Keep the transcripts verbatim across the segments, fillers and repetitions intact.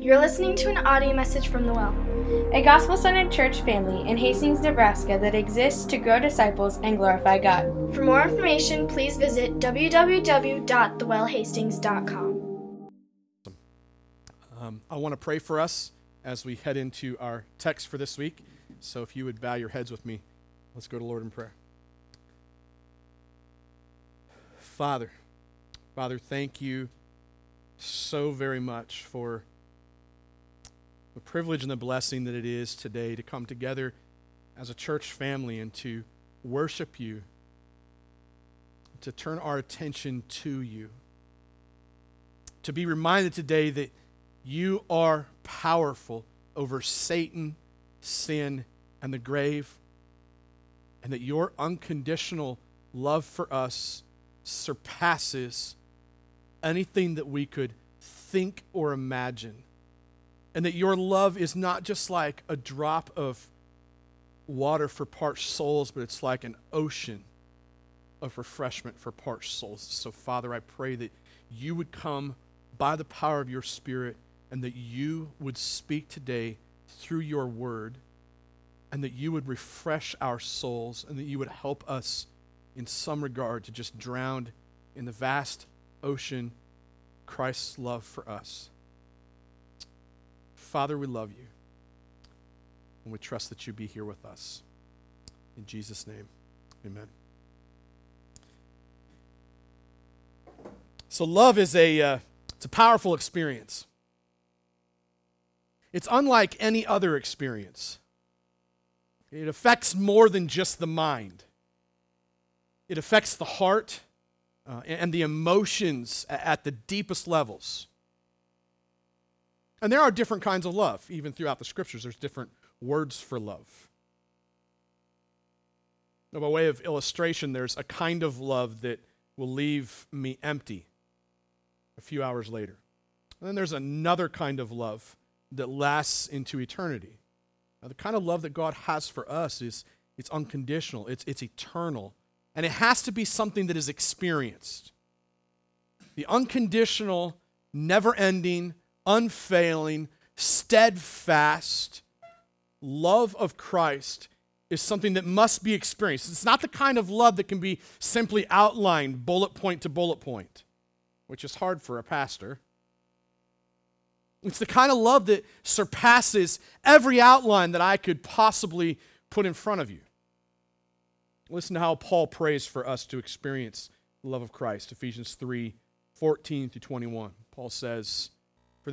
You're listening to an audio message from The Well, a gospel-centered church family in Hastings, Nebraska that exists to grow disciples and glorify God. For more information, please visit w w w dot the well hastings dot com. Um, I want to pray for us as we head into our text for this week. So if you would bow your heads with me, let's go to Lord in prayer. Father, Father, thank you so very much for the privilege and the blessing that it is today to come together as a church family and to worship you, to turn our attention to you, to be reminded today that you are powerful over Satan, sin, and the grave, and that your unconditional love for us surpasses anything that we could think or imagine. And that your love is not just like a drop of water for parched souls, but it's like an ocean of refreshment for parched souls. So, Father, I pray that you would come by the power of your Spirit and that you would speak today through your word and that you would refresh our souls and that you would help us in some regard to just drown in the vast ocean Christ's love for us. Father, we love you, and we trust that you be here with us. In Jesus' name, amen. So love is a, uh, it's a powerful experience. It's unlike any other experience. It affects more than just the mind. It affects the heart, uh, and the emotions at the deepest levels. And there are different kinds of love. Even throughout the scriptures, there's different words for love. Now, by way of illustration, there's a kind of love that will leave me empty a few hours later. And then there's another kind of love that lasts into eternity. Now, the kind of love that God has for us is it's unconditional, it's, it's eternal, and it has to be something that is experienced. The unconditional, never-ending, unfailing, steadfast love of Christ is something that must be experienced. It's not the kind of love that can be simply outlined bullet point to bullet point, which is hard for a pastor. It's the kind of love that surpasses every outline that I could possibly put in front of you. Listen to how Paul prays for us to experience the love of Christ. Ephesians three, fourteen through twenty-one. Paul says, "For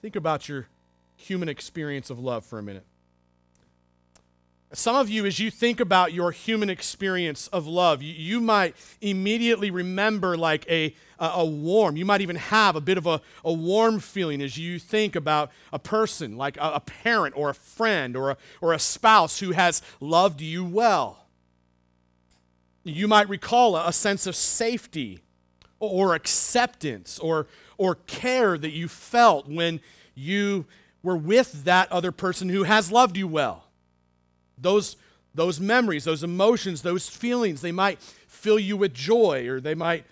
Think about your human experience of love for a minute. Some of you, as you think about your human experience of love, you, you might immediately remember like a, a, a warm, you might even have a bit of a, a warm feeling as you think about a person, like a, a parent or a friend or a, or a spouse who has loved you well. You might recall a, a sense of safety or acceptance or or care that you felt when you were with that other person who has loved you well. Those, those memories, those emotions, those feelings, they might fill you with joy, or they might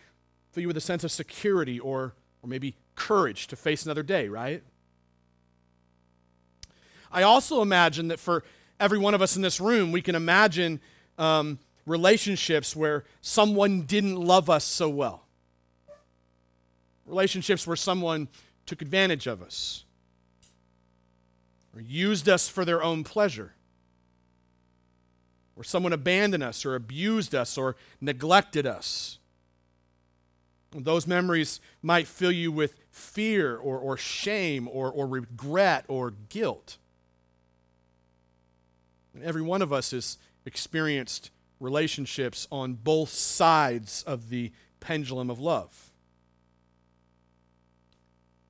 fill you with a sense of security or, or maybe courage to face another day, right? I also imagine that for every one of us in this room, we can imagine um, relationships where someone didn't love us so well. Relationships where someone took advantage of us. or used us for their own pleasure, or someone abandoned us or abused us or neglected us. Those memories might fill you with fear or, or shame or, or regret or guilt. And every one of us has experienced relationships on both sides of the pendulum of love.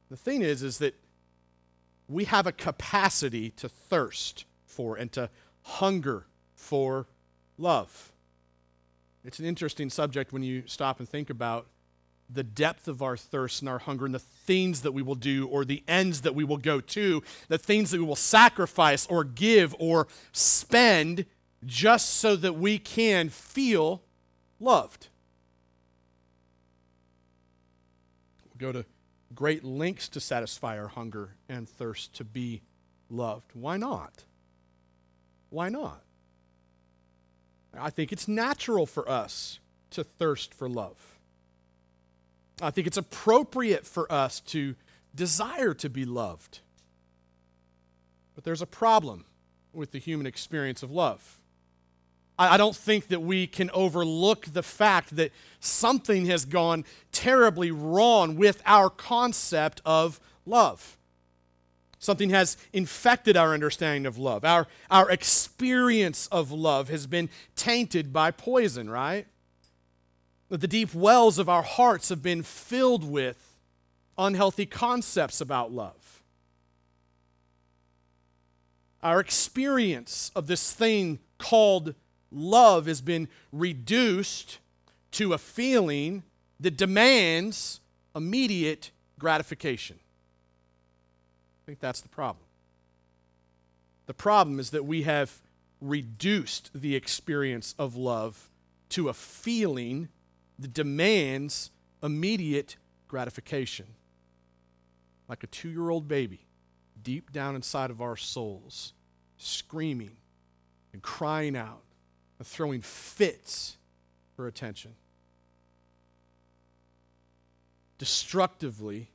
The thing is, is that we have a capacity to thirst for and to hunger for love. It's an interesting subject when you stop and think about the depth of our thirst and our hunger and the things that we will do or the ends that we will go to, the things that we will sacrifice or give or spend just so that we can feel loved. We'll go to great lengths to satisfy our hunger and thirst to be loved. Why not? Why not? I think it's natural for us to thirst for love. I think it's appropriate for us to desire to be loved. But there's a problem with the human experience of love. I don't think that we can overlook the fact that something has gone terribly wrong with our concept of love. Something has infected our understanding of love. Our, our experience of love has been tainted by poison, right? That the deep wells of our hearts have been filled with unhealthy concepts about love. Our experience of this thing called love has been reduced to a feeling that demands immediate gratification. I think that's the problem. The problem is that we have reduced the experience of love to a feeling that demands immediate gratification. Like a two-year-old baby, deep down inside of our souls, screaming and crying out and throwing fits for attention. Destructively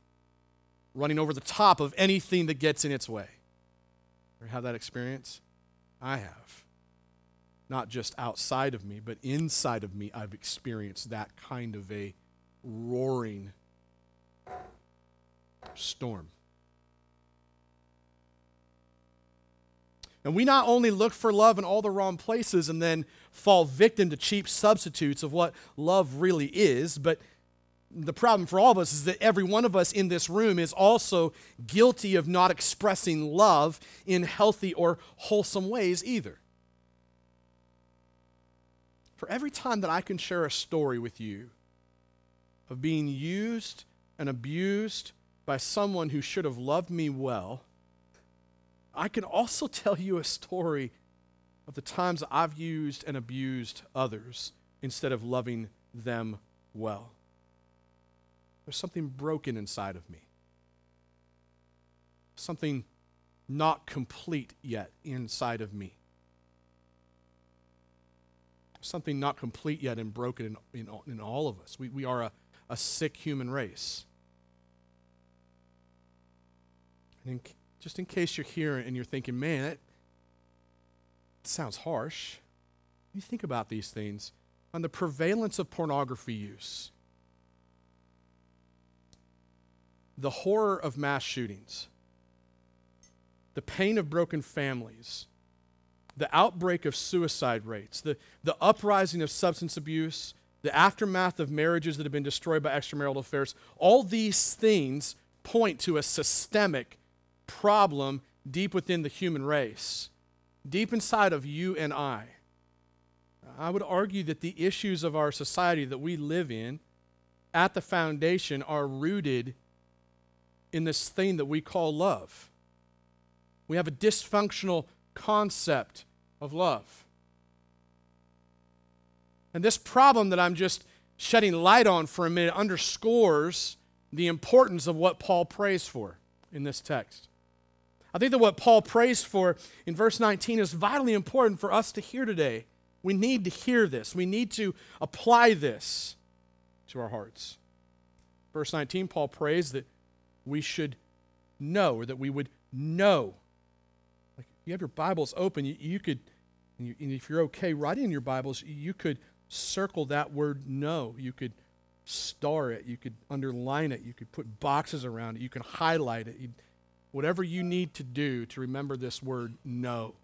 running over the top of anything that gets in its way. Ever have that experience? I have. Not just outside of me, but inside of me, I've experienced that kind of a roaring storm. And we not only look for love in all the wrong places and then fall victim to cheap substitutes of what love really is, but the problem for all of us is that every one of us in this room is also guilty of not expressing love in healthy or wholesome ways either. For every time that I can share a story with you of being used and abused by someone who should have loved me well, I can also tell you a story of the times I've used and abused others instead of loving them well. There's something broken inside of me. Something not complete yet inside of me. Something not complete yet and broken in, in, in all of us. We, we are a, a sick human race. And in, just in case you're here and you're thinking, man, that sounds harsh. You think about these things on the prevalence of pornography use, the horror of mass shootings, the pain of broken families, the outbreak of suicide rates, the, the uprising of substance abuse, the aftermath of marriages that have been destroyed by extramarital affairs. All these things point to a systemic problem deep within the human race, deep inside of you and I. I would argue that the issues of our society that we live in at the foundation are rooted in this thing that we call love. We have a dysfunctional concept of love. And this problem that I'm just shedding light on for a minute underscores the importance of what Paul prays for in this text. I think that what Paul prays for in verse nineteen is vitally important for us to hear today. We need to hear this. We need to apply this to our hearts. Verse nineteen, Paul prays that we should know, or that we would know you have your Bibles open, you, you could, and, you, and if you're okay writing in your Bibles, you could circle that word no. You could star it. You could underline it. You could put boxes around it. You could highlight it. You, whatever you need to do to remember this word no.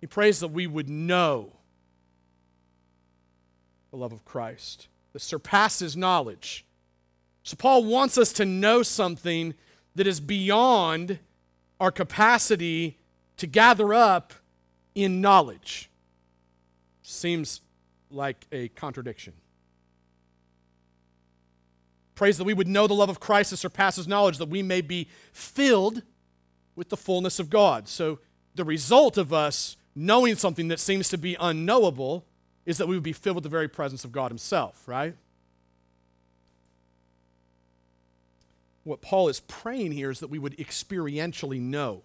He prays that we would know the love of Christ that surpasses knowledge. So Paul wants us to know something that is beyond our capacity to gather up in knowledge. Seems like a contradiction. Praise that we would know the love of Christ that surpasses knowledge, that we may be filled with the fullness of God. So the result of us knowing something that seems to be unknowable is that we would be filled with the very presence of God himself, right? What Paul is praying here is that we would experientially know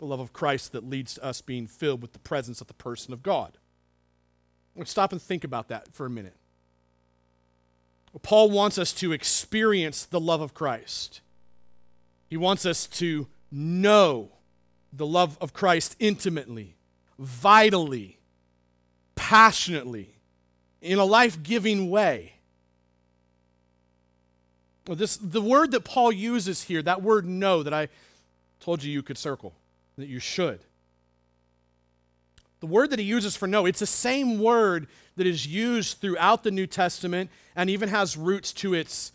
the love of Christ that leads to us being filled with the presence of the person of God. Let's stop and think about that for a minute. Paul wants us to experience the love of Christ. He wants us to know the love of Christ intimately, vitally, passionately, in a life-giving way. This, the word that Paul uses here, that word know, that I told you you could circle, that you should. The word that he uses for know, it's the same word that is used throughout the New Testament and even has roots to its,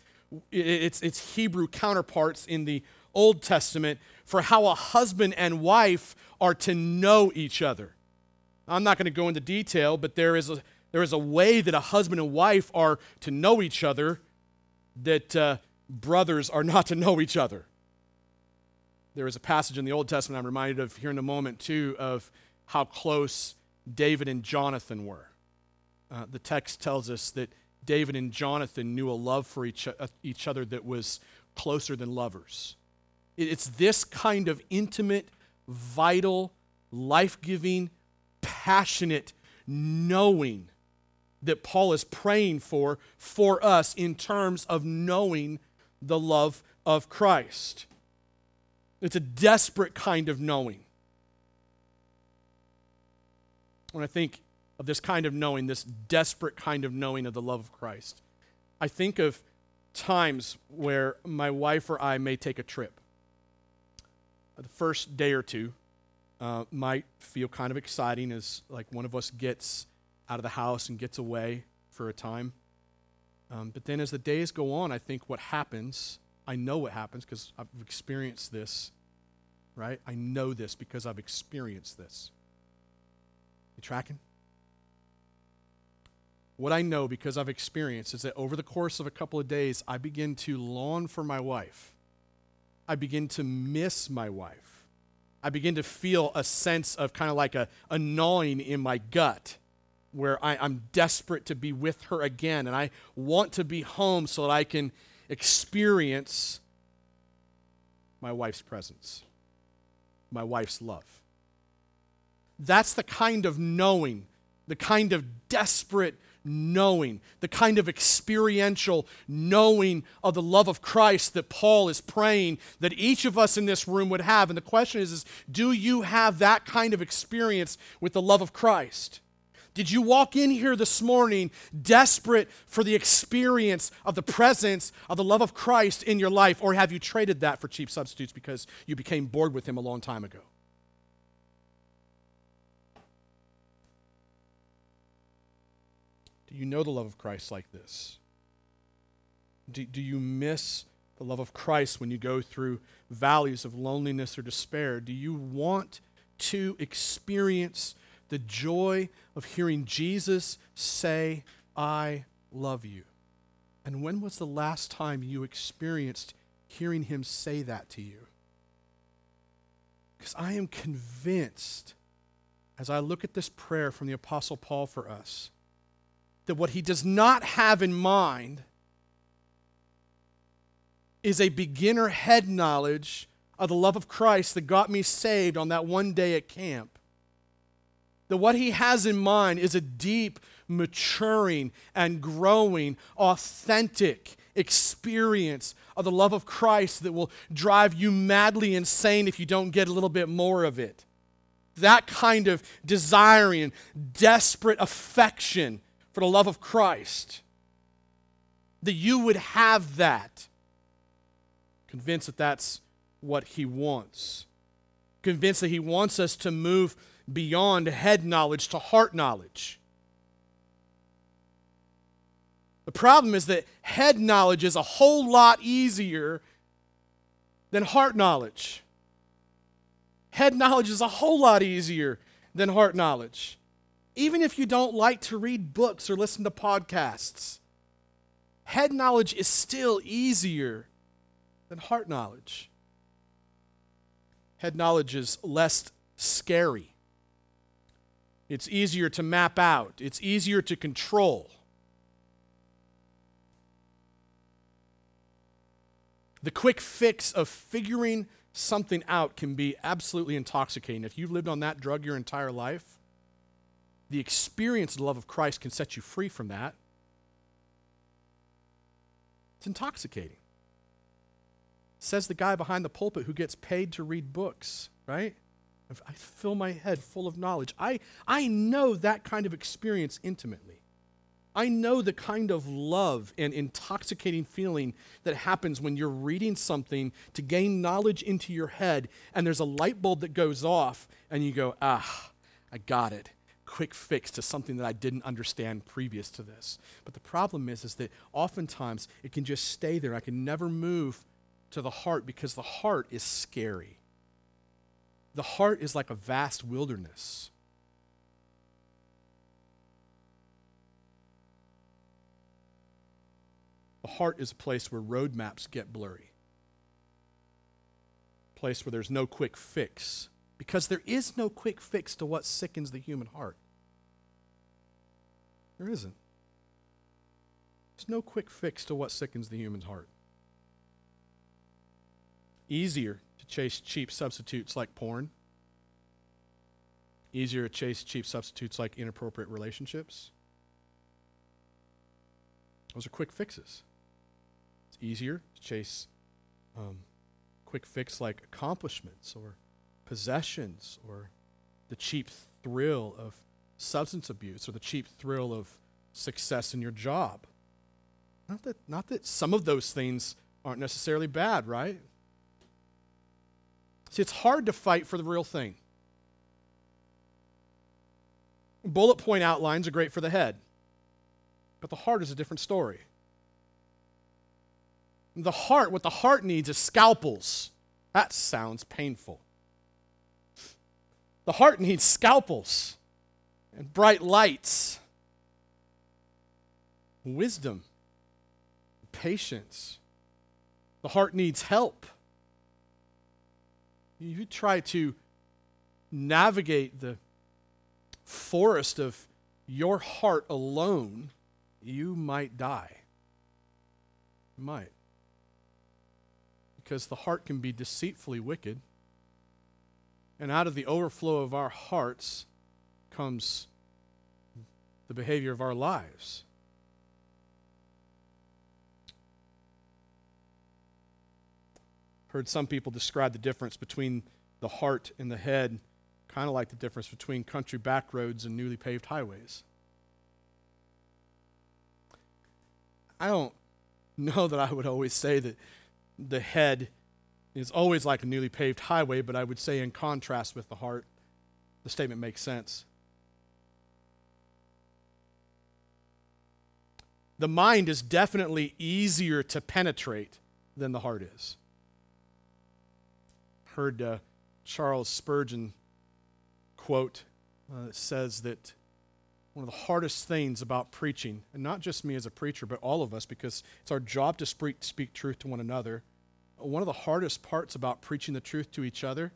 its, its Hebrew counterparts in the Old Testament for how a husband and wife are to know each other. I'm not going to go into detail, but there is a, there is a way that a husband and wife are to know each other that uh, brothers are not to know each other. There is a passage in the Old Testament I'm reminded of here in a moment, too, of how close David and Jonathan were. Uh, the text tells us that David and Jonathan knew a love for each, uh, each other that was closer than lovers. It, it's this kind of intimate, vital, life-giving, passionate knowing that Paul is praying for, for us in terms of knowing the love of Christ. It's a desperate kind of knowing. When I think of this kind of knowing, this desperate kind of knowing of the love of Christ, I think of times where my wife or I may take a trip. The first day or two uh, might feel kind of exciting as like one of us gets out of the house and gets away for a time. Um, but then as the days go on, I think what happens, I know what happens because I've experienced this, right? I know this because I've experienced this. You tracking? What I know because I've experienced is that over the course of a couple of days, I begin to long for my wife. I begin to miss my wife. I begin to feel a sense of kind of like a, a gnawing in my gut, where I, I'm desperate to be with her again, and I want to be home so that I can experience my wife's presence, my wife's love. That's the kind of knowing, the kind of desperate knowing, the kind of experiential knowing of the love of Christ that Paul is praying that each of us in this room would have. And the question is, is do you have that kind of experience with the love of Christ? Did you walk in here this morning desperate for the experience of the presence of the love of Christ in your life, or have you traded that for cheap substitutes because you became bored with him a long time ago? Do you know the love of Christ like this? Do, do you miss the love of Christ when you go through valleys of loneliness or despair? Do you want to experience the joy of hearing Jesus say, I love you? And when was the last time you experienced hearing him say that to you? Because I am convinced, as I look at this prayer from the Apostle Paul for us, that what he does not have in mind is a beginner head knowledge of the love of Christ that got me saved on that one day at camp. That what he has in mind is a deep, maturing, and growing, authentic experience of the love of Christ that will drive you madly insane if you don't get a little bit more of it. that kind of desiring, desperate affection for the love of Christ, that you would have that. Convinced that that's what he wants. Convinced that he wants us to move beyond head knowledge to heart knowledge. The problem is that head knowledge is a whole lot easier than heart knowledge. Head knowledge is a whole lot easier than heart knowledge. Even if you don't like to read books or listen to podcasts, head knowledge is still easier than heart knowledge. Head knowledge is less scary. It's easier to map out. It's easier to control. The quick fix of figuring something out can be absolutely intoxicating. If you've lived on that drug your entire life, the experience of the love of Christ can set you free from that. It's intoxicating. Says the guy behind the pulpit who gets paid to read books, right? I fill my head full of knowledge. I, I know that kind of experience intimately. I know the kind of love and intoxicating feeling that happens when you're reading something to gain knowledge into your head, and there's a light bulb that goes off, and you go, ah, I got it. Quick fix to something that I didn't understand previous to this. But the problem is, is that oftentimes it can just stay there. I can never move to the heart because the heart is scary. The heart is like a vast wilderness. The heart is a place where roadmaps get blurry. A place where there's no quick fix. Because there is no quick fix to what sickens the human heart. There isn't. There's no quick fix to what sickens the human heart. Easier to chase cheap substitutes like porn. Easier to chase cheap substitutes like inappropriate relationships. Those are quick fixes. It's easier to chase um, quick fix like accomplishments or possessions or the cheap thrill of substance abuse or the cheap thrill of success in your job. Not that, not that some of those things aren't necessarily bad, right? See, it's hard to fight for the real thing. Bullet point outlines are great for the head. But the heart is a different story. The heart, what the heart needs is scalpels. That sounds painful. The heart needs scalpels and bright lights, wisdom, patience. The heart needs help. You try to navigate the forest of your heart alone, you might die. You might. Because the heart can be deceitfully wicked. And out of the overflow of our hearts comes the behavior of our lives. Heard some people describe the difference between the heart and the head, kind of like the difference between country back roads and newly paved highways. I don't know that I would always say that the head is always like a newly paved highway, but I would say in contrast with the heart, the statement makes sense. The mind is definitely easier to penetrate than the heart is. Heard uh, Charles Spurgeon quote uh, that says that one of the hardest things about preaching, and not just me as a preacher, but all of us, because it's our job to speak truth to one another. One of the hardest parts about preaching the truth to each other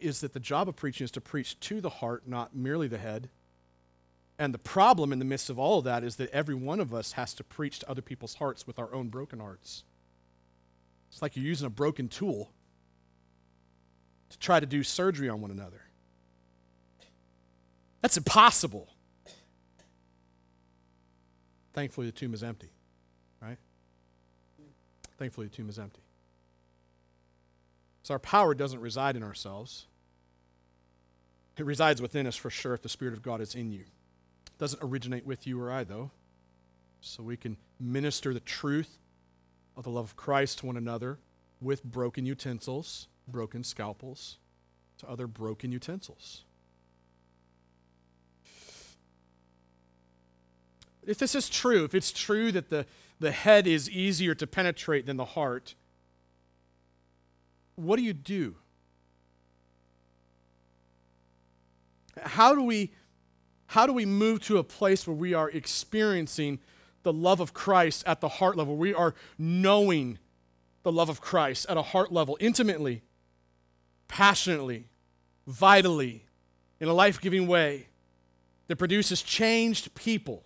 is that the job of preaching is to preach to the heart, not merely the head. And the problem in the midst of all of that is that every one of us has to preach to other people's hearts with our own broken hearts. It's like you're using a broken tool to try to do surgery on one another. That's impossible. Thankfully, the tomb is empty, right? Thankfully, the tomb is empty. So our power doesn't reside in ourselves. It resides within us for sure if the Spirit of God is in you. It doesn't originate with you or I, though. So we can minister the truth of the love of Christ to one another with broken utensils, broken scalpels, to other broken utensils. If this is true, if it's true that the, the head is easier to penetrate than the heart, what do you do? How do we, how do we move to a place where we are experiencing the love of Christ at the heart level? We are knowing the love of Christ at a heart level, intimately, passionately, vitally, in a life-giving way that produces changed people.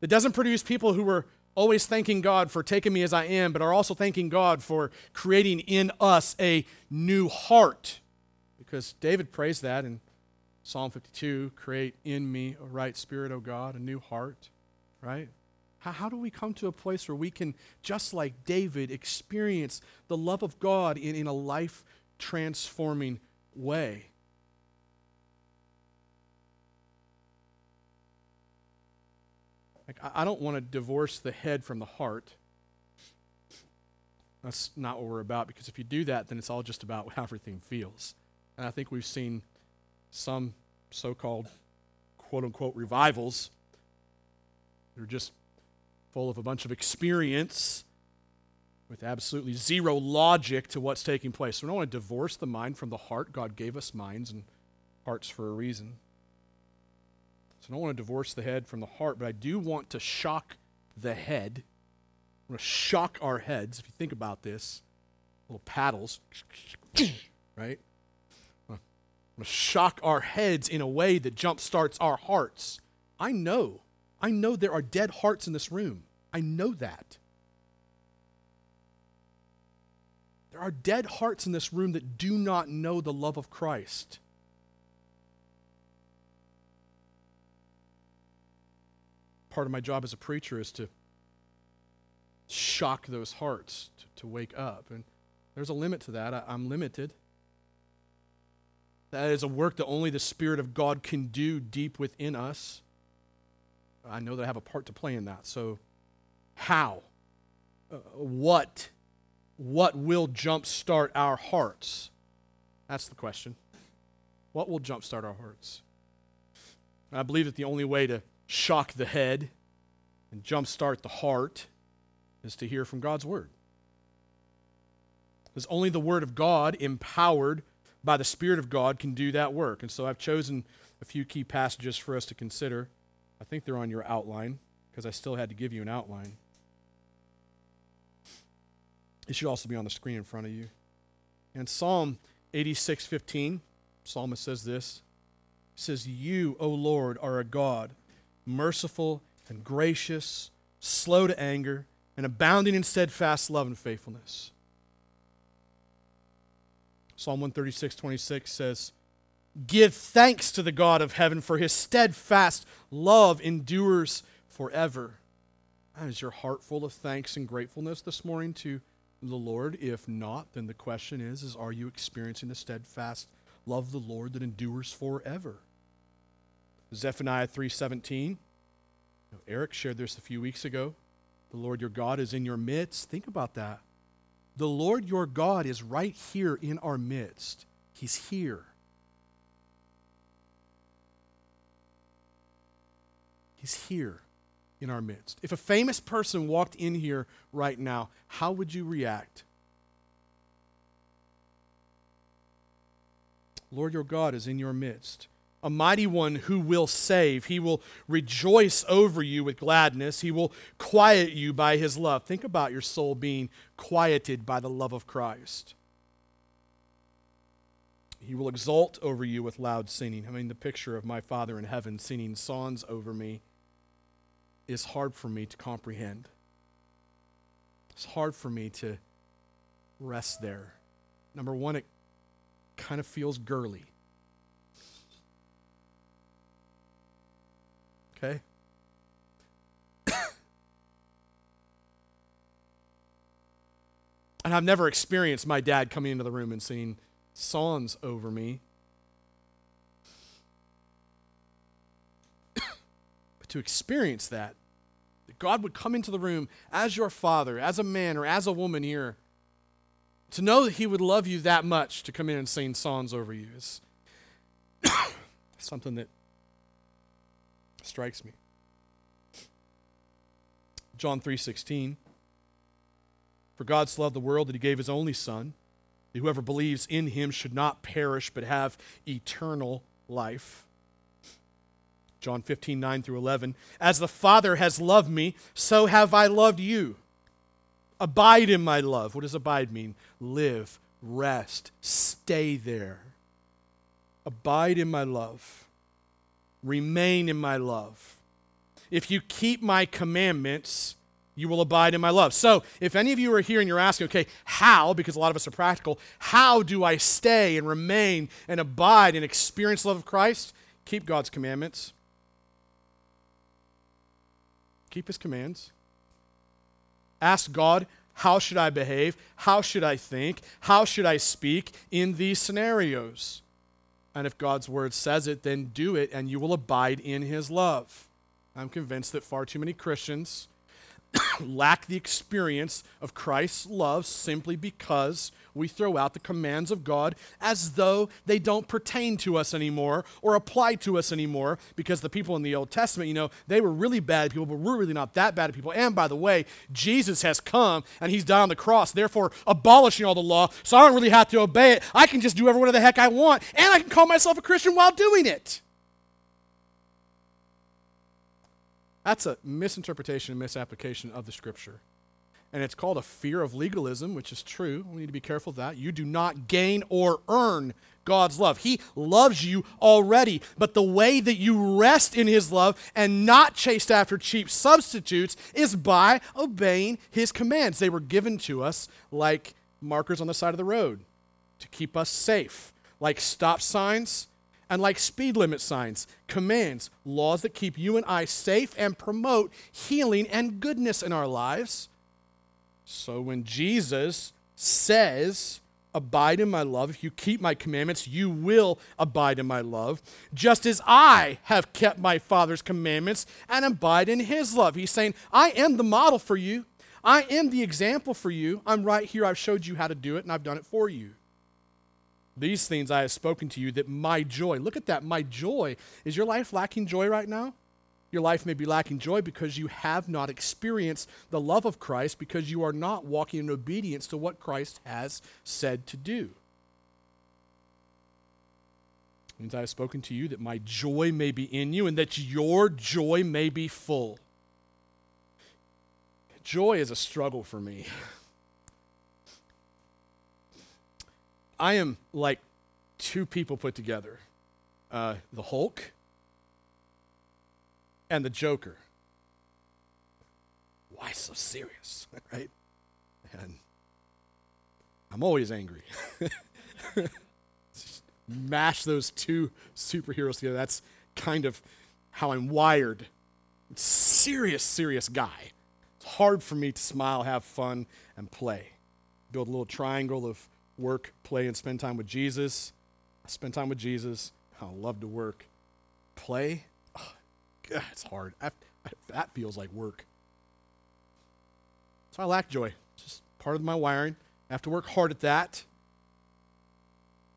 That doesn't produce people who are always thanking God for taking me as I am, but are also thanking God for creating in us a new heart. Because David prays that in Psalm fifty-two, create in me a right spirit, O God, a new heart, right? How, how do we come to a place where we can, just like David, experience the love of God in, in a life-transforming way? Like, I don't want to divorce the head from the heart. That's not what we're about, because if you do that, then it's all just about how everything feels. And I think we've seen some so-called quote-unquote revivals that are just full of a bunch of experience with absolutely zero logic to what's taking place. So we don't want to divorce the mind from the heart. God gave us minds and hearts for a reason. So I don't want to divorce the head from the heart, but I do want to shock the head. I want to shock our heads. If you think about this, little paddles, right? I want to shock our heads in a way that jumpstarts our hearts. I know. I know there are dead hearts in this room. I know that. There are dead hearts in this room that do not know the love of Christ. Part of my job as a preacher is to shock those hearts, to, to wake up. And there's a limit to that. I, I'm limited. That is a work that only the Spirit of God can do deep within us. I know that I have a part to play in that. So how? Uh, what? What will jumpstart our hearts? That's the question. What will jumpstart our hearts? And I believe that the only way to shock the head and jumpstart the heart is to hear from God's word. Because only the word of God, empowered by the Spirit of God, can do that work. And so I've chosen a few key passages for us to consider. I think they're on your outline, because I still had to give you an outline. It should also be on the screen in front of you. In Psalm eighty-six fifteen, psalmist says this. He says, "You, O Lord, are a God, merciful and gracious, slow to anger, and abounding in steadfast love and faithfulness." Psalm one thirty-six twenty-six says, "Give thanks to the God of heaven, for his steadfast love endures forever." Is your heart full of thanks and gratefulness this morning to the Lord? If not, then the question is, is are you experiencing the steadfast love of the Lord that endures forever? Zephaniah three seventeen. Eric shared this a few weeks ago. The Lord your God is in your midst. Think about that. The Lord your God is right here in our midst. He's here. He's here in our midst. If a famous person walked in here right now, how would you react? Lord your God is in your midst. A mighty one who will save. He will rejoice over you with gladness. He will quiet you by his love. Think about your soul being quieted by the love of Christ. He will exult over you with loud singing. I mean, the picture of my Father in heaven singing songs over me is hard for me to comprehend. It's hard for me to rest there. Number one, it kind of feels girly. Okay? And I've never experienced my dad coming into the room and singing songs over me. to experience that, that God would come into the room as your father, as a man or as a woman here, to know that he would love you that much to come in and sing songs over you is something that strikes me. John three sixteen, for God so loved the world that he gave his only son, that whoever believes in him should not perish but have eternal life. John fifteen, nine through eleven, as the Father has loved me, so have I loved you. Abide in my love. What does abide mean? Live, rest, stay there. Abide in my love. Remain in my love. If you keep my commandments, you will abide in my love. So if any of you are here and you're asking, okay, how, because a lot of us are practical, how do I stay and remain and abide and experience the love of Christ? Keep God's commandments. Keep his commands. Ask God, how should I behave? How should I think? How should I speak in these scenarios? And if God's word says it, then do it, and you will abide in his love. I'm convinced that far too many Christians lack the experience of Christ's love simply because we throw out the commands of God as though they don't pertain to us anymore or apply to us anymore, because the people in the Old Testament, you know, they were really bad people, but we're really not that bad people. And by the way, Jesus has come and he's died on the cross, therefore abolishing all the law, so I don't really have to obey it. I can just do whatever the heck I want, and I can call myself a Christian while doing it. That's a misinterpretation and misapplication of the Scripture. And it's called a fear of legalism, which is true. We need to be careful of that. You do not gain or earn God's love. He loves you already. But the way that you rest in his love and not chase after cheap substitutes is by obeying his commands. They were given to us like markers on the side of the road to keep us safe, like stop signs, and like speed limit signs, commands, laws that keep you and I safe and promote healing and goodness in our lives. So when Jesus says, abide in my love, if you keep my commandments, you will abide in my love, just as I have kept my Father's commandments and abide in his love. He's saying, I am the model for you. I am the example for you. I'm right here. I've showed you how to do it, and I've done it for you. These things I have spoken to you, that my joy, look at that, my joy. Is your life lacking joy right now? Your life may be lacking joy because you have not experienced the love of Christ, because you are not walking in obedience to what Christ has said to do. It means I have spoken to you that my joy may be in you and that your joy may be full. Joy is a struggle for me. I am like two people put together, uh, the Hulk and the Joker. Why so serious, right? And I'm always angry. Just mash those two superheroes together. That's kind of how I'm wired. Serious, serious guy. It's hard for me to smile, have fun, and play. Build a little triangle of work, play, and spend time with Jesus. I spend time with Jesus. I love to work. Play? Oh, God, it's hard. I, I, that feels like work. So I lack joy. It's just part of my wiring. I have to work hard at that.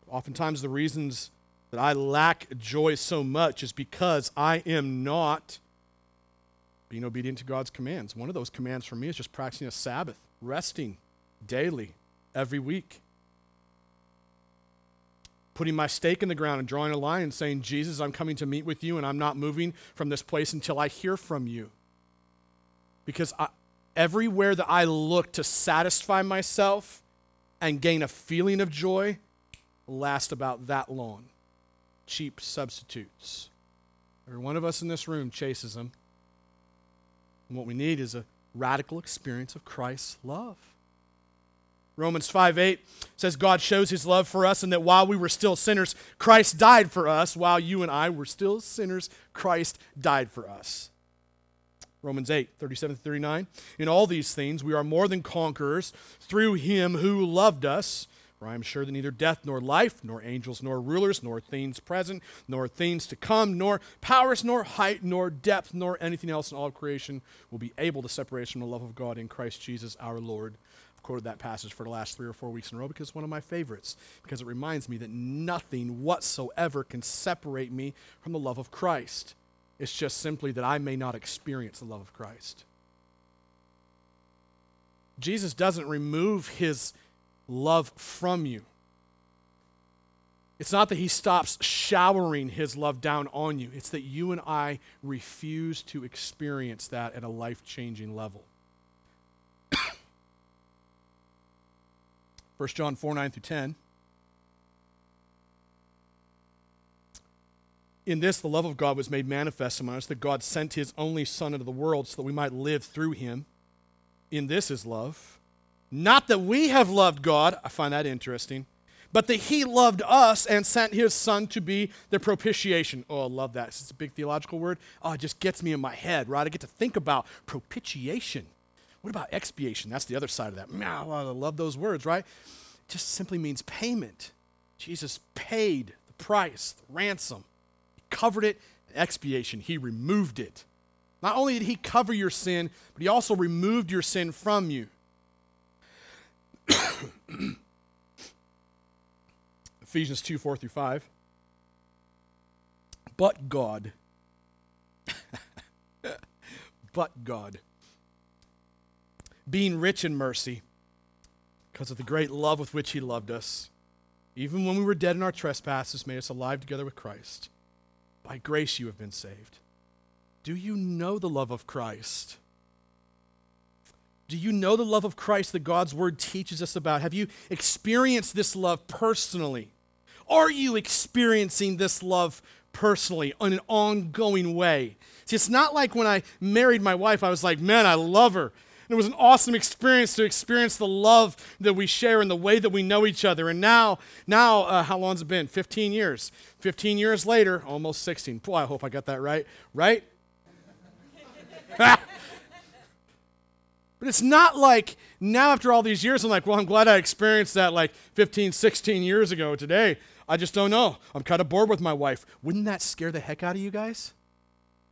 Oftentimes the reasons that I lack joy so much is because I am not being obedient to God's commands. One of those commands for me is just practicing a Sabbath, resting daily, every week. Putting my stake in the ground and drawing a line and saying, Jesus, I'm coming to meet with you, and I'm not moving from this place until I hear from you. Because I, everywhere that I look to satisfy myself and gain a feeling of joy lasts about that long. Cheap substitutes. Every one of us in this room chases them. And what we need is a radical experience of Christ's love. Romans five eight says, God shows his love for us, and that while we were still sinners, Christ died for us. While you and I were still sinners, Christ died for us. Romans eight, thirty-seven to thirty-nine, in all these things we are more than conquerors through him who loved us. For I am sure that neither death nor life, nor angels nor rulers, nor things present, nor things to come, nor powers, nor height, nor depth, nor anything else in all creation will be able to separate us from the love of God in Christ Jesus our Lord. I've quoted that passage for the last three or four weeks in a row because it's one of my favorites, because it reminds me that nothing whatsoever can separate me from the love of Christ. It's just simply that I may not experience the love of Christ. Jesus doesn't remove his love from you. It's not that he stops showering his love down on you. It's that you and I refuse to experience that at a life-changing level. First John four, nine through ten. In this, the love of God was made manifest among us, that God sent his only Son into the world so that we might live through him. In this is love. Not that we have loved God, I find that interesting, but that he loved us and sent his Son to be the propitiation. Oh, I love that. It's a big theological word. Oh, it just gets me in my head, right? I get to think about propitiation. What about expiation? That's the other side of that. I love those words, right? It just simply means payment. Jesus paid the price, the ransom. He covered it. Expiation, he removed it. Not only did he cover your sin, but he also removed your sin from you. Ephesians two, four through five. But God, but God, being rich in mercy, because of the great love with which he loved us, even when we were dead in our trespasses, made us alive together with Christ. By grace you have been saved. Do you know the love of Christ? Do you know the love of Christ that God's word teaches us about? Have you experienced this love personally? Are you experiencing this love personally in an ongoing way? See, it's not like when I married my wife, I was like, man, I love her. And it was an awesome experience to experience the love that we share and the way that we know each other. And now, now, uh, how long's it been? fifteen years. fifteen years later, almost sixteen. Boy, I hope I got that right. Right? But it's not like now after all these years, I'm like, well, I'm glad I experienced that like fifteen, sixteen years ago today. I just don't know. I'm kind of bored with my wife. Wouldn't that scare the heck out of you guys?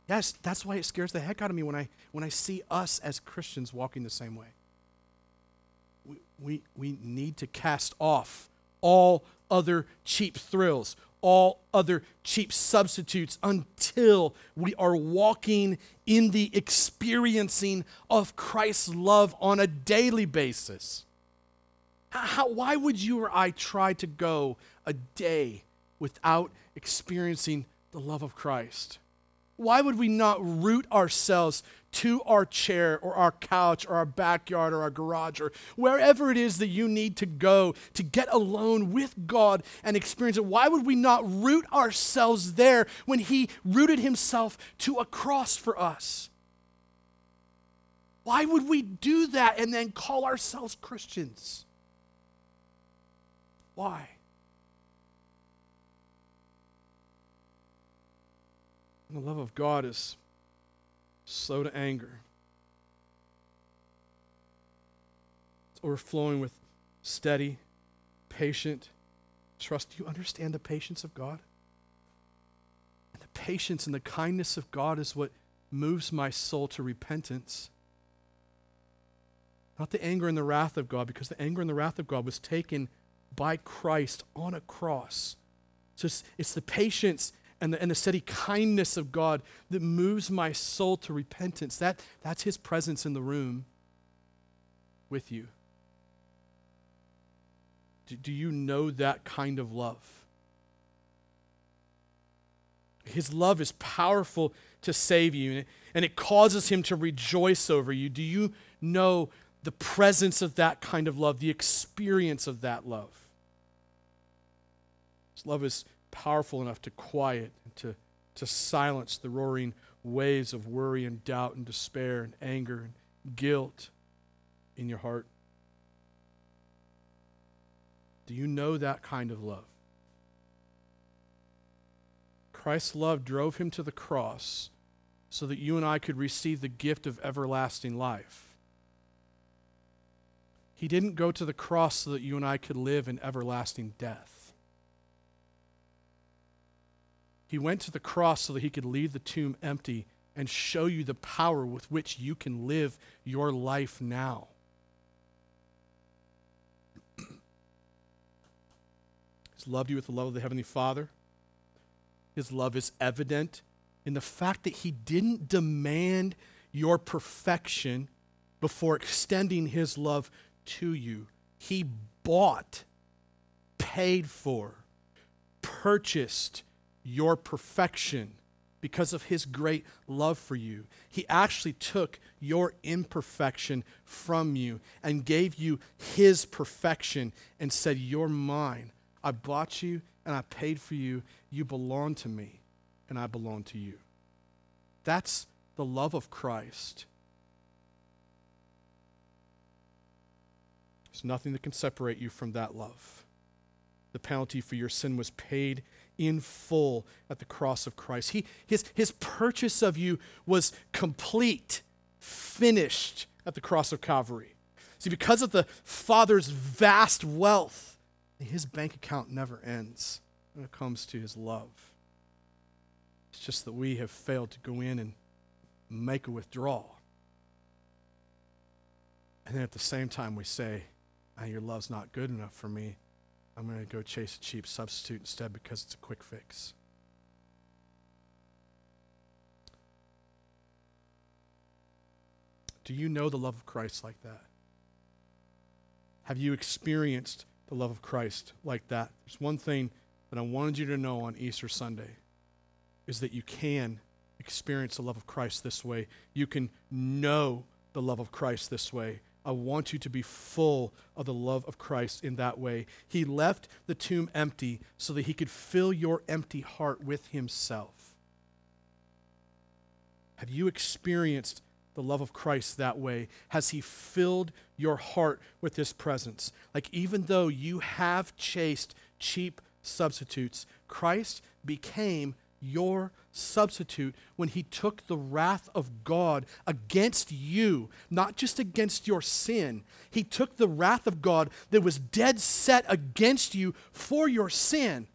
Yes, that's why it scares the heck out of me when I when I see us as Christians walking the same way. We, we, we need to cast off all other cheap thrills, all other cheap substitutes until we are walking in the experiencing of Christ's love on a daily basis. How, why would you or I try to go a day without experiencing the love of Christ? Why would we not root ourselves to our chair or our couch or our backyard or our garage or wherever it is that you need to go to get alone with God and experience it? Why would we not root ourselves there when he rooted himself to a cross for us? Why would we do that and then call ourselves Christians? Why? The love of God is slow to anger. It's overflowing with steady, patient trust. Do you understand the patience of God? And the patience and the kindness of God is what moves my soul to repentance. Not the anger and the wrath of God, because the anger and the wrath of God was taken by Christ on a cross. So it's, it's the patience And the, and the steady kindness of God that moves my soul to repentance. That, that's his presence in the room with you. Do, do you know that kind of love? His love is powerful to save you, and it, and it causes him to rejoice over you. Do you know the presence of that kind of love, the experience of that love? His love is powerful enough to quiet and to, to silence the roaring waves of worry and doubt and despair and anger and guilt in your heart. Do you know that kind of love? Christ's love drove him to the cross so that you and I could receive the gift of everlasting life. He didn't go to the cross so that you and I could live in everlasting death. He went to the cross so that he could leave the tomb empty and show you the power with which you can live your life now. He's loved you with the love of the Heavenly Father. His love is evident in the fact that he didn't demand your perfection before extending his love to you. He bought, paid for, purchased your perfection because of his great love for you. He actually took your imperfection from you and gave you his perfection and said, "You're mine. I bought you and I paid for you. You belong to me and I belong to you." That's the love of Christ. There's nothing that can separate you from that love. The penalty for your sin was paid in full at the cross of Christ. He, his, his purchase of you was complete, finished at the cross of Calvary. See, because of the Father's vast wealth, his bank account never ends when it comes to his love. It's just that we have failed to go in and make a withdrawal. And then at the same time we say, oh, your love's not good enough for me. I'm going to go chase a cheap substitute instead because it's a quick fix. Do you know the love of Christ like that? Have you experienced the love of Christ like that? There's one thing that I wanted you to know on Easter Sunday is that you can experience the love of Christ this way. You can know the love of Christ this way. I want you to be full of the love of Christ in that way. He left the tomb empty so that he could fill your empty heart with himself. Have you experienced the love of Christ that way? Has he filled your heart with his presence? Like, even though you have chased cheap substitutes, Christ became your substitute when he took the wrath of God against you, not just against your sin. He took the wrath of God that was dead set against you for your sin.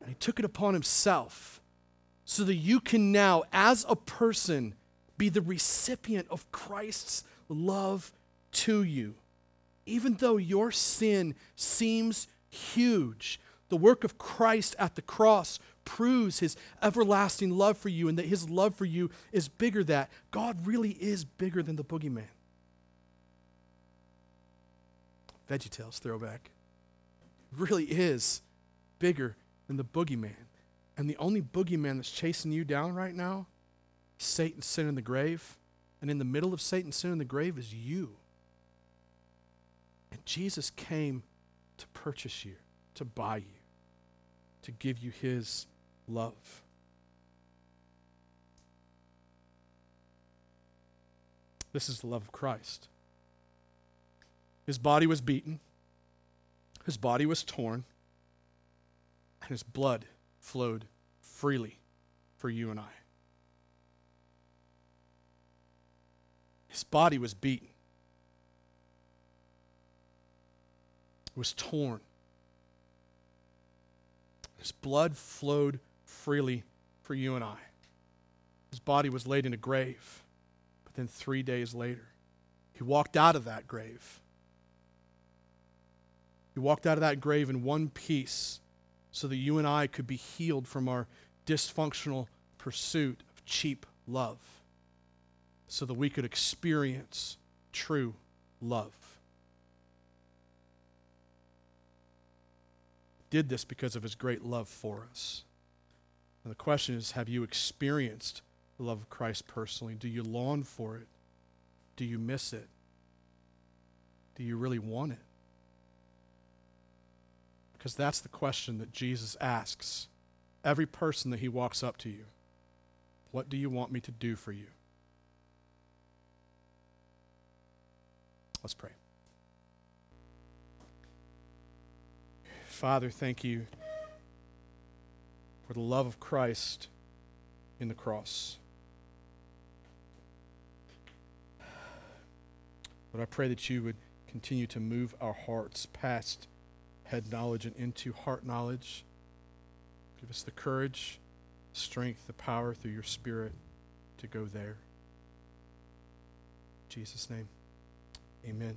And he took it upon himself so that you can now, as a person, be the recipient of Christ's love to you. Even though your sin seems huge, the work of Christ at the cross proves his everlasting love for you and that his love for you is bigger than that. God really is bigger than the boogeyman. VeggieTales throwback. Really is bigger than the boogeyman. And the only boogeyman that's chasing you down right now is Satan's sin in the grave. And in the middle of Satan's sin in the grave is you. And Jesus came to purchase you, to buy you, to give you his love. This is the love of Christ. His body was beaten, his body was torn, and his blood flowed freely for you and I. His body was beaten, it was torn. His blood flowed freely for you and I. His body was laid in a grave, but then three days later, he walked out of that grave. He walked out of that grave in one piece so that you and I could be healed from our dysfunctional pursuit of cheap love, so that we could experience true love. Did this because of his great love for us. And the question is, have you experienced the love of Christ personally? Do you long for it? Do you miss it? Do you really want it? Because that's the question that Jesus asks every person that he walks up to you. What do you want me to do for you? Let's pray. Father, thank you for the love of Christ in the cross. But I pray that you would continue to move our hearts past head knowledge and into heart knowledge. Give us the courage, strength, the power through your Spirit to go there. In Jesus' name, amen.